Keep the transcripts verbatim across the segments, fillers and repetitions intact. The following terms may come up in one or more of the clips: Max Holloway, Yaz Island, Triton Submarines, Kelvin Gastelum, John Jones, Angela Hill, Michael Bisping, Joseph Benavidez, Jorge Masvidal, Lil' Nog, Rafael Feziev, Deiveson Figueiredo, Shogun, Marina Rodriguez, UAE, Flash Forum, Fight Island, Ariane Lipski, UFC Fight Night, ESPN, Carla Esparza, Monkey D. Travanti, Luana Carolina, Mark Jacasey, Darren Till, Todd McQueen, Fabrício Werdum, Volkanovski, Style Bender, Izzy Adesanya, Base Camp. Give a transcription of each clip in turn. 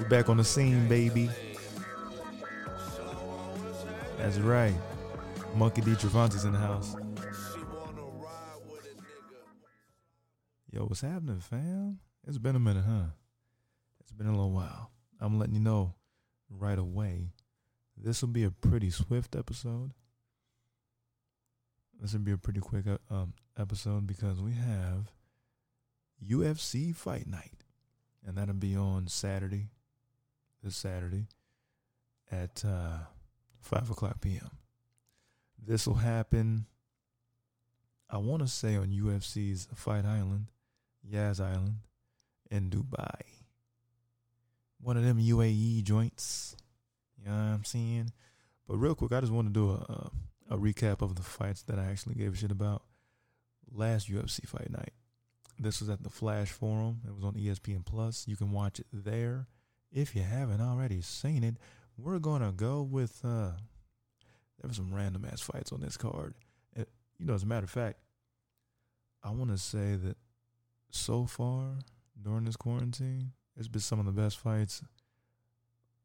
We're back on the scene, baby. That's right. Monkey D. Travanti's in the house. Yo, what's happening, fam? It's been a minute, huh? It's been a little while. I'm letting you know right away. This will be a pretty swift episode. This will be a pretty quick um, episode because we have U F C Fight Night. And that'll be on Saturday, this Saturday, at uh, five o'clock p.m. This will happen, I want to say, on U F C's Fight Island, Yaz Island, in Dubai. One of them U A E joints. You know what I'm saying? But real quick, I just want to do a, a, a recap of the fights that I actually gave a shit about last U F C Fight Night. This was at the Flash Forum. It was on E S P N plus. You can watch it there. If you haven't already seen it, we're going to go with... Uh, there were some random-ass fights on this card. It, you know, as a matter of fact, I want to say that so far during this quarantine, it's been some of the best fights,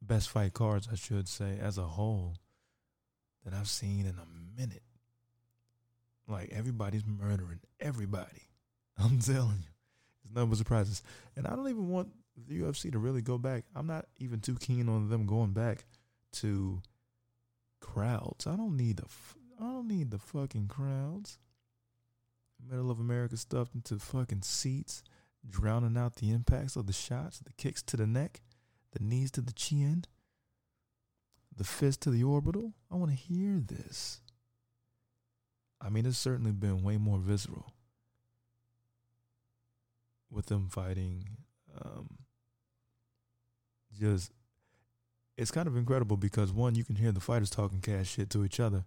best fight cards, I should say, as a whole, that I've seen in a minute. Like, everybody's murdering everybody. I'm telling you, it's nothing but surprises. And I don't even want the U F C to really go back. I'm not even too keen on them going back to crowds. I don't need the, f- I don't need the fucking crowds. Middle of America stuffed into fucking seats, drowning out the impacts of the shots, the kicks to the neck, the knees to the chin, the fist to the orbital. I want to hear this. I mean, it's certainly been way more visceral with them fighting. Um, just, it's kind of incredible because, one, you can hear the fighters talking cash shit to each other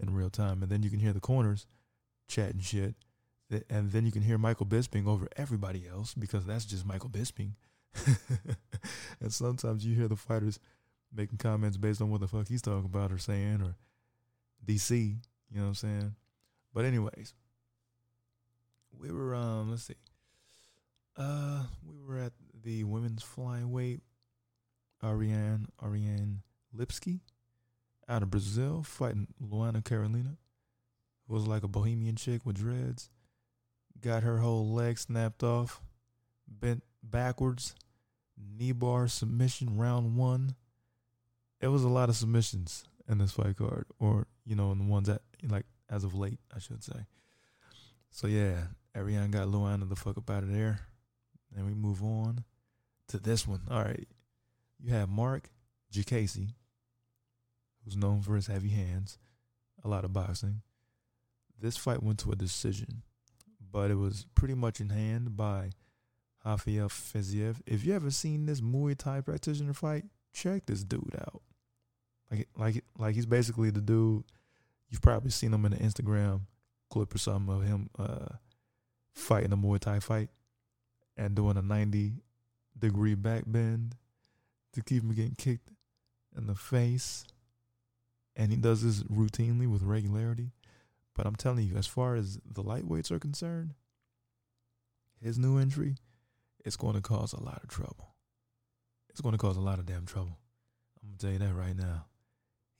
in real time, and then you can hear the corners chatting shit, and then you can hear Michael Bisping over everybody else because that's just Michael Bisping. And sometimes you hear the fighters making comments based on what the fuck he's talking about or saying, or D C, you know what I'm saying? But anyways, we were, um, let's see. Uh, we were at the women's flyweight, Ariane, Ariane Lipski, out of Brazil, fighting Luana Carolina, who was like a bohemian chick with dreads. Got her whole leg snapped off, bent backwards, knee bar submission, round one. It was a lot of submissions in this fight card, or, you know, in the ones that, like, as of late, I should say. So, yeah, Ariane got Luana the fuck up out of there. And we move on to this one. All right. You have Mark Jacasey, who's known for his heavy hands, a lot of boxing. This fight went to a decision, but it was pretty much in hand by Rafael Feziev. If you ever seen this Muay Thai practitioner fight, check this dude out. Like, like, like he's basically the dude, you've probably seen him in an Instagram clip or something of him uh, fighting a Muay Thai fight and doing a ninety degree back bend to keep him getting kicked in the face. And he does this routinely with regularity. But I'm telling you, as far as the lightweights are concerned, his new entry is going to cause a lot of trouble. It's going to cause a lot of damn trouble. I'm going to tell you that right now.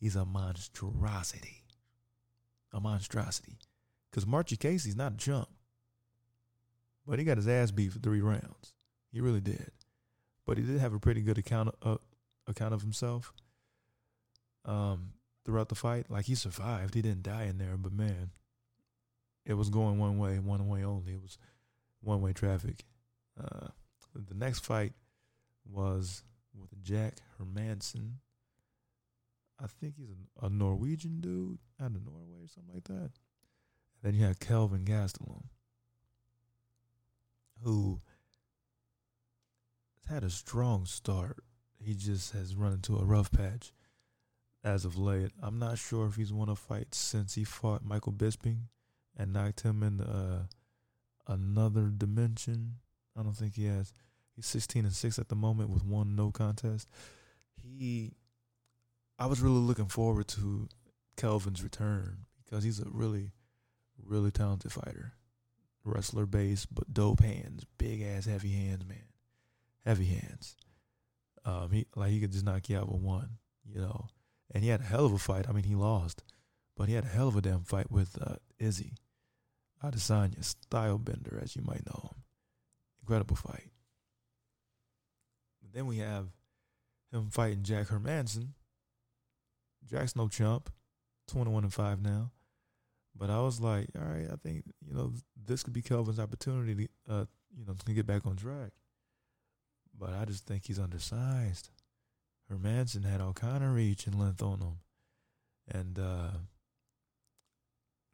He's a monstrosity. A monstrosity. Because Mark Jacasey's not a chump. But he got his ass beat for three rounds. He really did. But he did have a pretty good account of, uh, account of himself um, throughout the fight. Like, he survived. He didn't die in there. But, man, it was going one way, one way only. It was one-way traffic. Uh, the next fight was with Jack Hermanson. I think he's a, a Norwegian dude out of Norway or something like that. And then you had Kelvin Gastelum, who had a strong start. He just has run into a rough patch as of late. I'm not sure if he's won a fight since he fought Michael Bisping and knocked him into uh, another dimension. I don't think he has. He's sixteen and six at the moment with one no contest. He, I was really looking forward to Kelvin's return because he's a really, really talented fighter. Wrestler based, but dope hands. Big ass heavy hands, man. Heavy hands. Um, he like he could just knock you out with one, you know. And he had a hell of a fight. I mean, he lost, but he had a hell of a damn fight with uh, Izzy Adesanya, Style Bender, as you might know him. Incredible fight. But then we have him fighting Jack Hermanson. Jack's no chump, twenty-one and five now. But I was like, all right, I think, you know, this could be Kelvin's opportunity to, uh, you know, to get back on track. But I just think he's undersized. Hermanson had all kind of reach and length on him. And uh,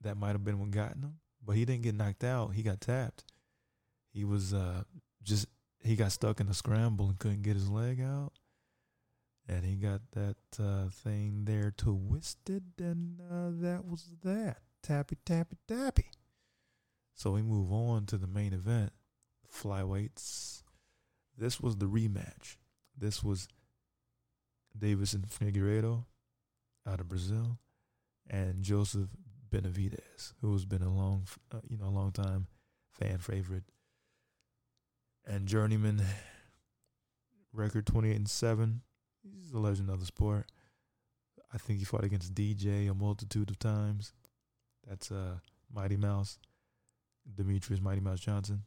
that might have been what got him. But he didn't get knocked out. He got tapped. He was uh, just, he got stuck in a scramble and couldn't get his leg out. And he got that uh, thing there twisted, and uh, that was that. Tappy, tappy, tappy. So we move on to the main event, flyweights. This was the rematch. This was Deiveson Figueiredo out of Brazil and Joseph Benavidez, who has been a long, uh, you know, a long time fan favorite and journeyman. Record twenty-eight and seven. He's a legend of the sport. I think he fought against D J a multitude of times. That's uh, Mighty Mouse, Demetrious Mighty Mouse Johnson.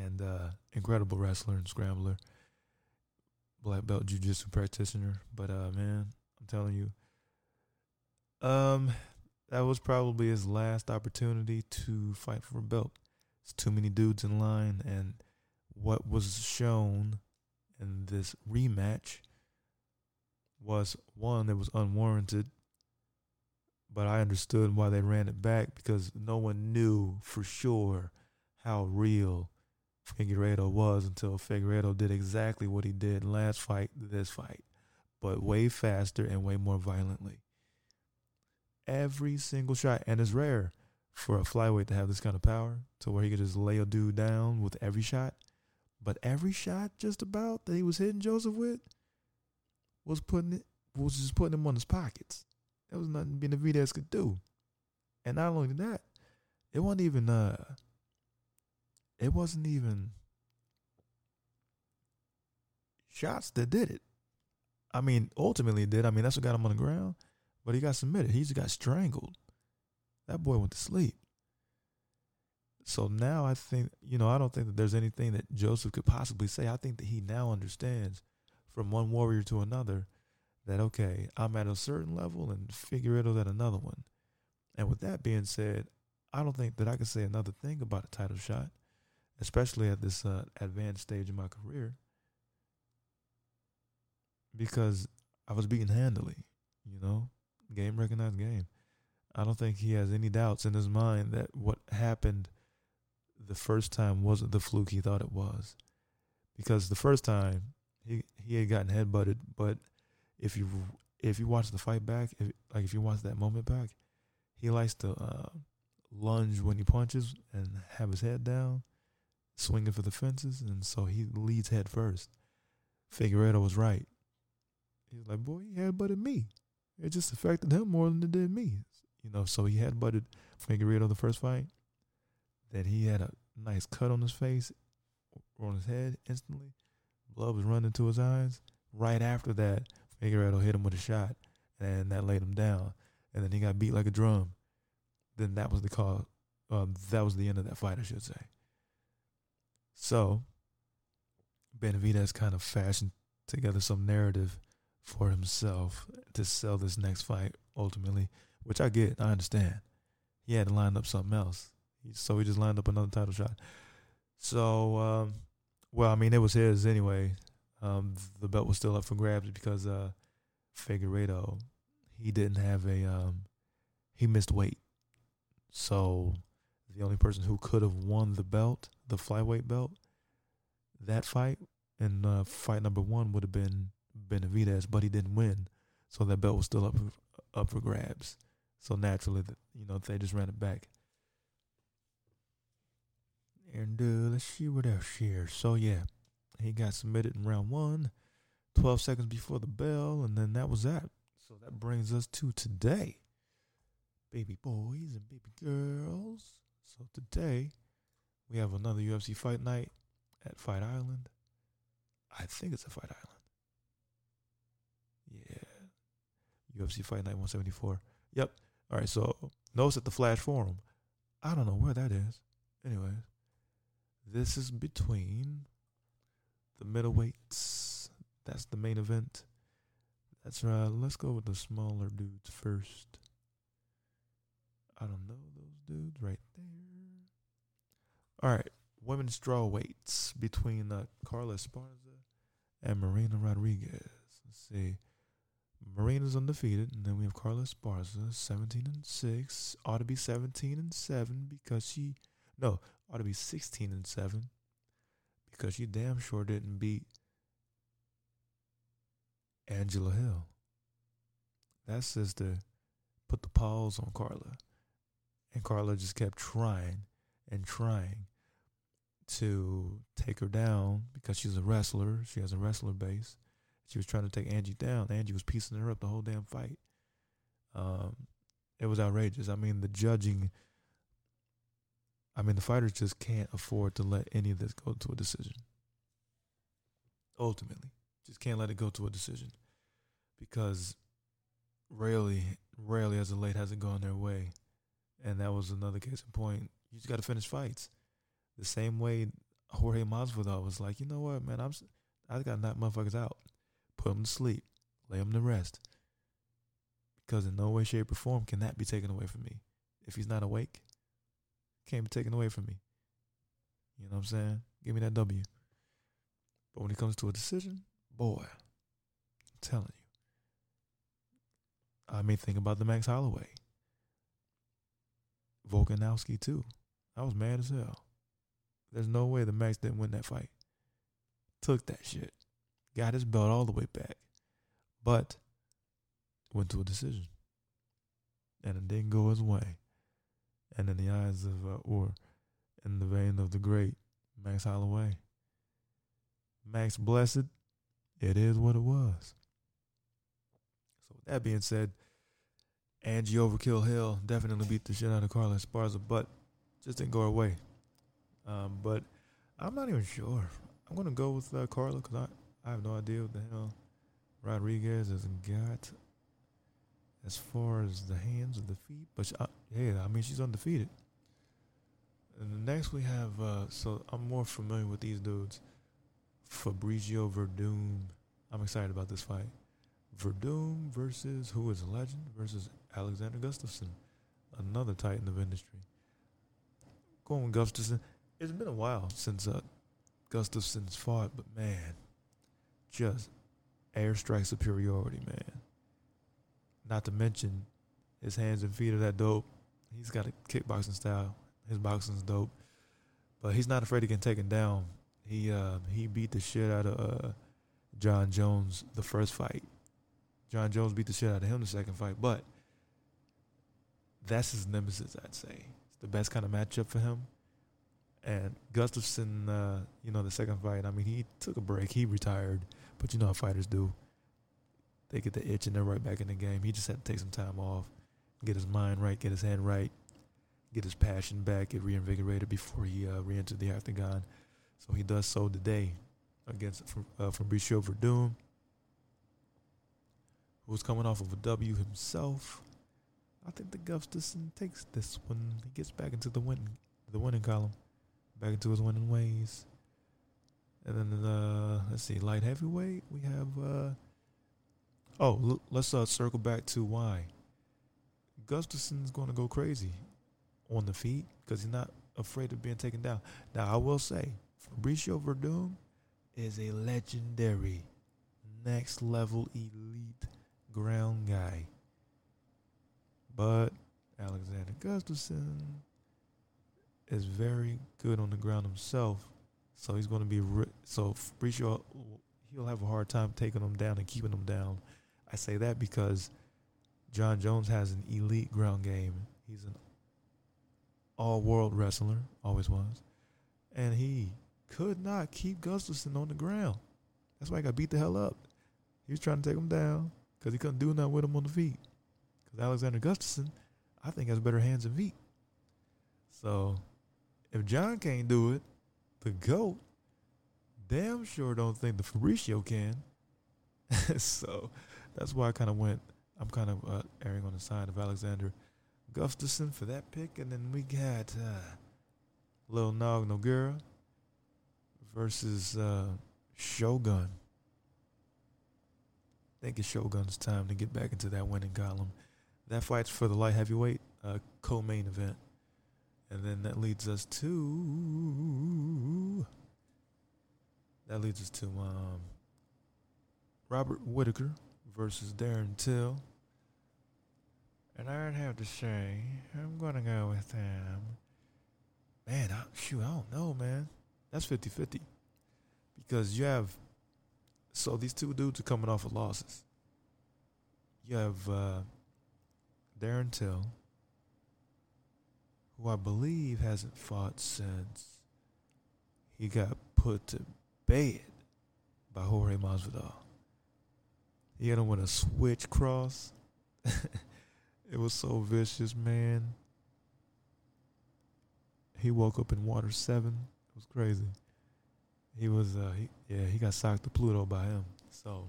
And uh, incredible wrestler and scrambler. Black belt jiu-jitsu practitioner. But, uh, man, I'm telling you, um, that was probably his last opportunity to fight for a belt. It's too many dudes in line. And what was shown in this rematch was, one, that was unwarranted, but I understood why they ran it back because no one knew for sure how real Figueiredo was until Figueiredo did exactly what he did last fight, this fight, but way faster and way more violently. Every single shot, and it's rare for a flyweight to have this kind of power to where he could just lay a dude down with every shot. But every shot just about that he was hitting Joseph with was putting it, was just putting him on his pockets. There was nothing Benavidez could do. And not only that, it wasn't even uh it wasn't even shots that did it. I mean, ultimately it did. I mean, that's what got him on the ground, but he got submitted. He just got strangled. That boy went to sleep. So now I think, you know, I don't think that there's anything that Joseph could possibly say. I think that he now understands from one warrior to another that, okay, I'm at a certain level and Figueiredo's at another one. And with that being said, I don't think that I can say another thing about a title shot, especially at this uh, advanced stage in my career, because I was beaten handily, you know, game recognized game. I don't think he has any doubts in his mind that what happened the first time wasn't the fluke he thought it was, because the first time he he had gotten headbutted. But if you if you watch the fight back, if, like if you watch that moment back, he likes to uh, lunge when he punches and have his head down, swinging for the fences, and so he leads head first. Figueiredo was right. He's like, boy, he headbutted me. It just affected him more than it did me, you know. So he headbutted Figueiredo the first fight. That he had a nice cut on his face, on his head instantly. Blood was running to his eyes. Right after that, Figueiredo hit him with a shot, and that laid him down. And then he got beat like a drum. Then that was the call. Um, that was the end of that fight, I should say. So, Benavidez kind of fashioned together some narrative for himself to sell this next fight, ultimately, which I get, I understand. He had to line up something else. So he just lined up another title shot. So, um, well, I mean, it was his anyway. Um, the belt was still up for grabs because uh, Figueiredo, he didn't have a, um, he missed weight. So the only person who could have won the belt, the flyweight belt, that fight and uh, fight number one would have been Benavidez, but he didn't win. So that belt was still up up for grabs. So naturally, you know, they just ran it back. And uh, let's see what else here. So, yeah, he got submitted in round one, twelve seconds before the bell, and then that was that. So that brings us to today, baby boys and baby girls. So today we have another U F C Fight Night at Fight Island. I think it's a Fight Island. Yeah. U F C Fight Night one seventy-four. Yep. All right, so notice at the Flash Forum. I don't know where that is. Anyways, this is between the middleweights. That's the main event. That's right. Let's go with the smaller dudes first. I don't know those dudes right there. All right, women's strawweights between uh, Carla Esparza and Marina Rodriguez. Let's see. Marina's undefeated, and then we have Carla Esparza, seventeen and six. Ought to be seventeen and seven because she, no, ought to be sixteen and seven because she damn sure didn't beat Angela Hill. That sister put the paws on Carla, and Carla just kept trying and trying to take her down because she's a wrestler. She has a wrestler base. She was trying to take Angie down. Angie was piecing her up the whole damn fight. Um, it was outrageous. I mean, the judging, I mean, the fighters just can't afford to let any of this go to a decision. Ultimately, just can't let it go to a decision because rarely, rarely as of late has it gone their way. And that was another case in point. You just got to finish fights. The same way Jorge Masvidal was like, you know what, man, I'm, I got to knock motherfuckers out. Put them to sleep, lay them to rest, because in no way, shape, or form can that be taken away from me. If he's not awake, it can't be taken away from me. You know what I'm saying? Give me that W. But when it comes to a decision, boy, I'm telling you. I mean, think about the Max Holloway. Volkanovski, too. I was mad as hell. There's no way the Max didn't win that fight. Took that shit. Got his belt all the way back, but went to a decision, and it didn't go his way. And in the eyes of, uh, or in the vein of the great Max Holloway, Max blessed, it is what it was. So with that being said, Angie Overkill Hill definitely beat the shit out of Carla Esparza, but just didn't go her way. Um, but I'm not even sure. I'm gonna go with uh, Carla because I. I have no idea what the hell Rodriguez has got as far as the hands or the feet. But, she, uh, yeah, I mean, she's undefeated. And next we have, uh, so I'm more familiar with these dudes. Fabrício Werdum. I'm excited about this fight. Werdum versus, who is a legend, versus Alexander Gustafsson, another titan of industry. Going with Gustafsson. It's been a while since uh, Gustafsson's fought, but, man, just airstrike superiority, man. Not to mention his hands and feet are that dope. He's got a kickboxing style. His boxing's dope. But he's not afraid of getting taken down. He uh, he beat the shit out of uh, John Jones the first fight. John Jones beat the shit out of him the second fight. But that's his nemesis, I'd say. It's the best kind of matchup for him. And Gustafsson, uh, you know, the second fight, I mean, he took a break. He retired. But you know how fighters do. They get the itch and they're right back in the game. He just had to take some time off, get his mind right, get his hand right, get his passion back, get reinvigorated before he uh, re-entered the octagon. So he does so today against uh, Fabrício Werdum, who's coming off of a W himself. I think the Gustafsson takes this one. He gets back into the win, the winning column. Back into his winning ways. And then, uh, let's see, light heavyweight. We have, uh, oh, l- let's uh, circle back to why. Gustafsson's going to go crazy on the feet because he's not afraid of being taken down. Now, I will say, Fabrício Werdum is a legendary, next-level elite ground guy. But Alexander Gustafsson is very good on the ground himself, so he's going to be ri- so Fabrício, he'll have a hard time taking him down and keeping him down. I say that because John Jones has an elite ground game. He's an all-world wrestler, always was, and he could not keep Gustafsson on the ground. That's why he got beat the hell up. He was trying to take him down because he couldn't do nothing with him on the feet. Because Alexander Gustafsson, I think, has better hands and feet. So if John can't do it, the GOAT damn sure don't think the Fabrício can. So that's why I kind of went, I'm kind of uh, erring on the side of Alexander Gustafsson for that pick. And then we got uh, Lil' Nog Nogueira versus uh, Shogun. I think it's Shogun's time to get back into that winning column. That fight's for the light heavyweight uh, co-main event. And then that leads us to... That leads us to um, Robert Whittaker versus Darren Till. And I'd have to say, I'm going to go with him. Man, I, shoot, I don't know, man. That's fifty-fifty. Because you have... So these two dudes are coming off of losses. You have uh, Darren Till, who I believe hasn't fought since he got put to bed by Jorge Masvidal. He hit him with a switch cross. It was so vicious, man. He woke up in water seven. It was crazy. He was, uh, he, yeah, he got socked to Pluto by him. So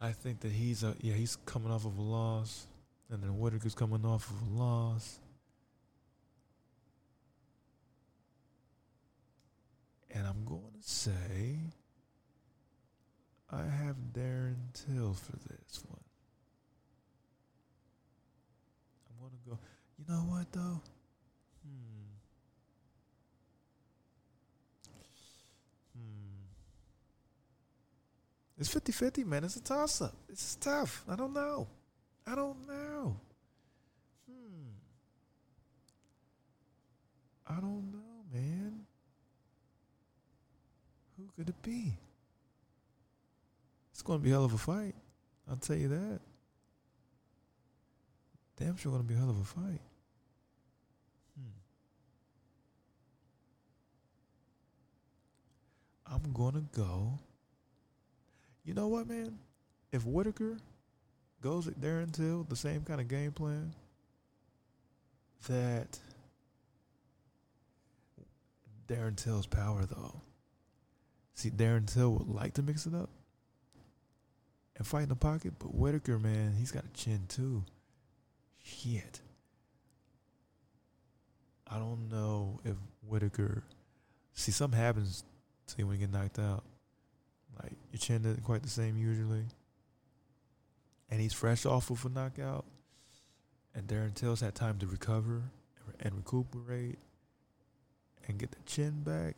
I think that he's, a, yeah, he's coming off of a loss. And then Whittaker's coming off of a loss. And I'm going to say I have Darren Till for this one. I'm going to go. You know what, though? Hmm. Hmm. It's fifty-fifty, man. It's a toss-up. It's tough. I don't know. I don't know. Hmm. I don't know, man. Who could it be? It's going to be a hell of a fight. I'll tell you that. Damn sure going to be a hell of a fight. Hmm. I'm going to go. You know what, man? If Whittaker goes at Darren Till, the same kind of game plan that Darren Till's power, though. See, Darren Till would like to mix it up and fight in the pocket, but Whittaker, man, he's got a chin too. Shit. I don't know if Whittaker... See, something happens to you when you get knocked out. Like, your chin isn't quite the same usually. And he's fresh off of a knockout. And Darren Till's had time to recover and recuperate and get the chin back.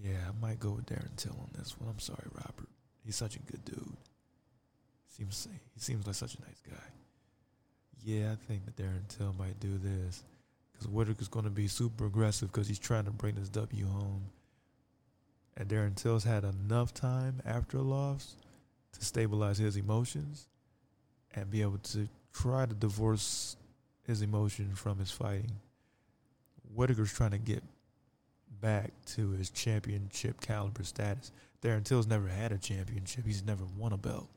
Yeah, I might go with Darren Till on this one. I'm sorry, Robert. He's such a good dude. Seems He seems like such a nice guy. Yeah, I think that Darren Till might do this. Because Whittaker's going to be super aggressive because he's trying to bring this W home. And Darren Till's had enough time after a loss to stabilize his emotions and be able to try to divorce his emotion from his fighting. Whittaker's trying to get back to his championship caliber status. Darren Till's never had a championship. He's never won a belt.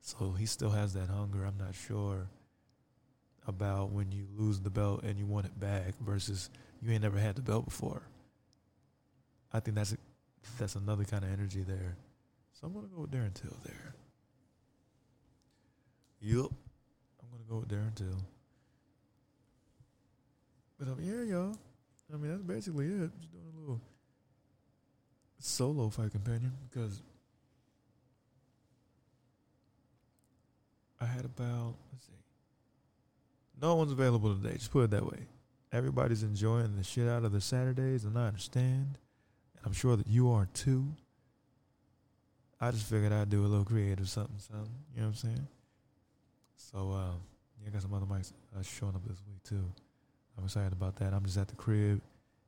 So he still has that hunger. I'm not sure about when you lose the belt and you want it back versus you ain't never had the belt before. I think that's a, that's another kind of energy there. So I'm going to go with Darren Till there. Yup. I'm going to go with Darren Till. But I'm here, y'all. I mean, that's basically it. Just doing a little solo fight companion because I had about, let's see, no one's available today. Just put it that way. Everybody's enjoying the shit out of their Saturdays, and I understand. And I'm sure that you are too. I just figured I'd do a little creative something, something. You know what I'm saying? So, uh, yeah, I got some other mics uh, showing up this week too. I'm excited about that. I'm just at the crib,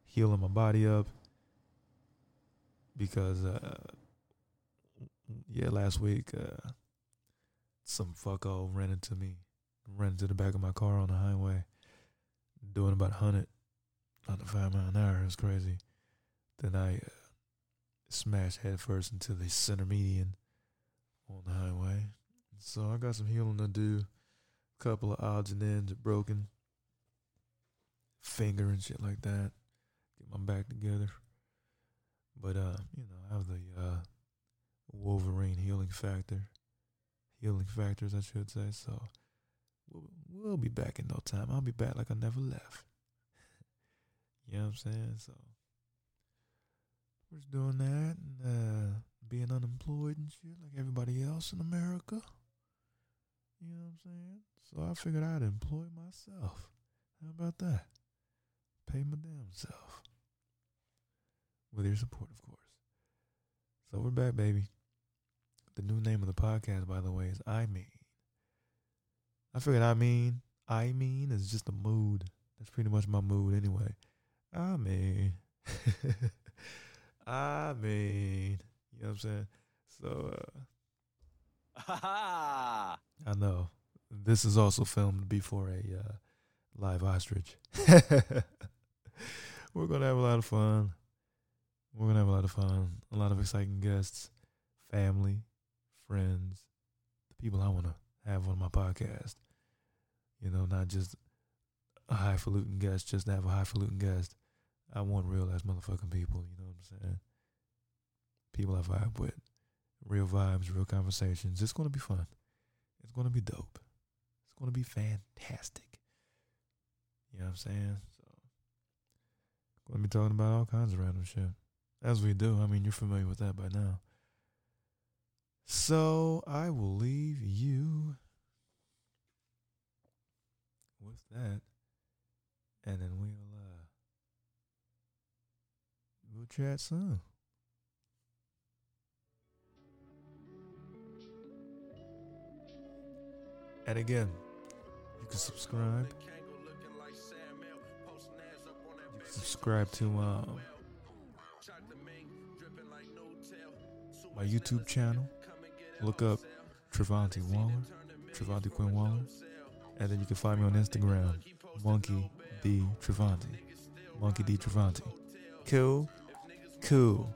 healing my body up because, uh, yeah, last week uh, some fucko ran into me, ran into the back of my car on the highway, doing about one hundred, on the five mile an hour. It was crazy. Then I uh, smashed headfirst into the center median on the highway. So I got some healing to do. A couple of odds and ends are broken. finger and shit like that. Get my back together. But, uh, you know, I have the uh, Wolverine healing factor. Healing factors, I should say. So we'll, we'll be back in no time. I'll be back like I never left. You know what I'm saying? So we're just doing that and uh, being unemployed and shit like everybody else in America. You know what I'm saying? So I figured I'd employ myself. How about that? Pay my damn self. With your support, of course. So we're back, baby. The new name of the podcast, by the way, is I Mean. I figured I mean, I mean is just a mood. That's pretty much my mood anyway. I mean. I mean. You know what I'm saying? So, uh. I know. This is also filmed before a uh, live ostrich. We're going to have a lot of fun. We're going to have a lot of fun. A lot of exciting guests, family, friends, the people I want to have on my podcast. You know, not just a highfalutin guest, just to have a highfalutin guest. I want real-ass motherfucking people, you know what I'm saying? People I vibe with. Real vibes, real conversations. It's going to be fun. It's going to be dope. It's going to be fantastic. You know what I'm saying? So, going to be talking about all kinds of random shit. As we do. I mean, you're familiar with that by now. So, I will leave you with that. And then we'll, uh, we'll chat soon. And again, you can subscribe. You can subscribe to um, my YouTube channel. Look up Travanti Waller, Travanti Quinn Waller. And then you can find me on Instagram, Monkey D. Travanti. Monkey D. Travanti. Cool. Cool.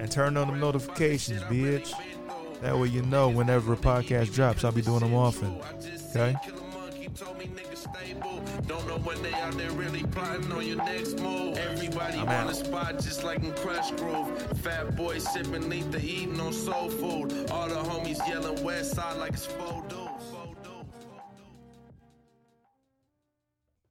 And turn on the notifications, bitch. That way you know whenever a podcast drops, I'll be doing them often. Okay? Don't know what they out there really plotting on your next move. Everybody on the spot just like in Crush Groove. Fat boy sipping neat the eating on soul food. All the homies yelling West Side like it's four dudes.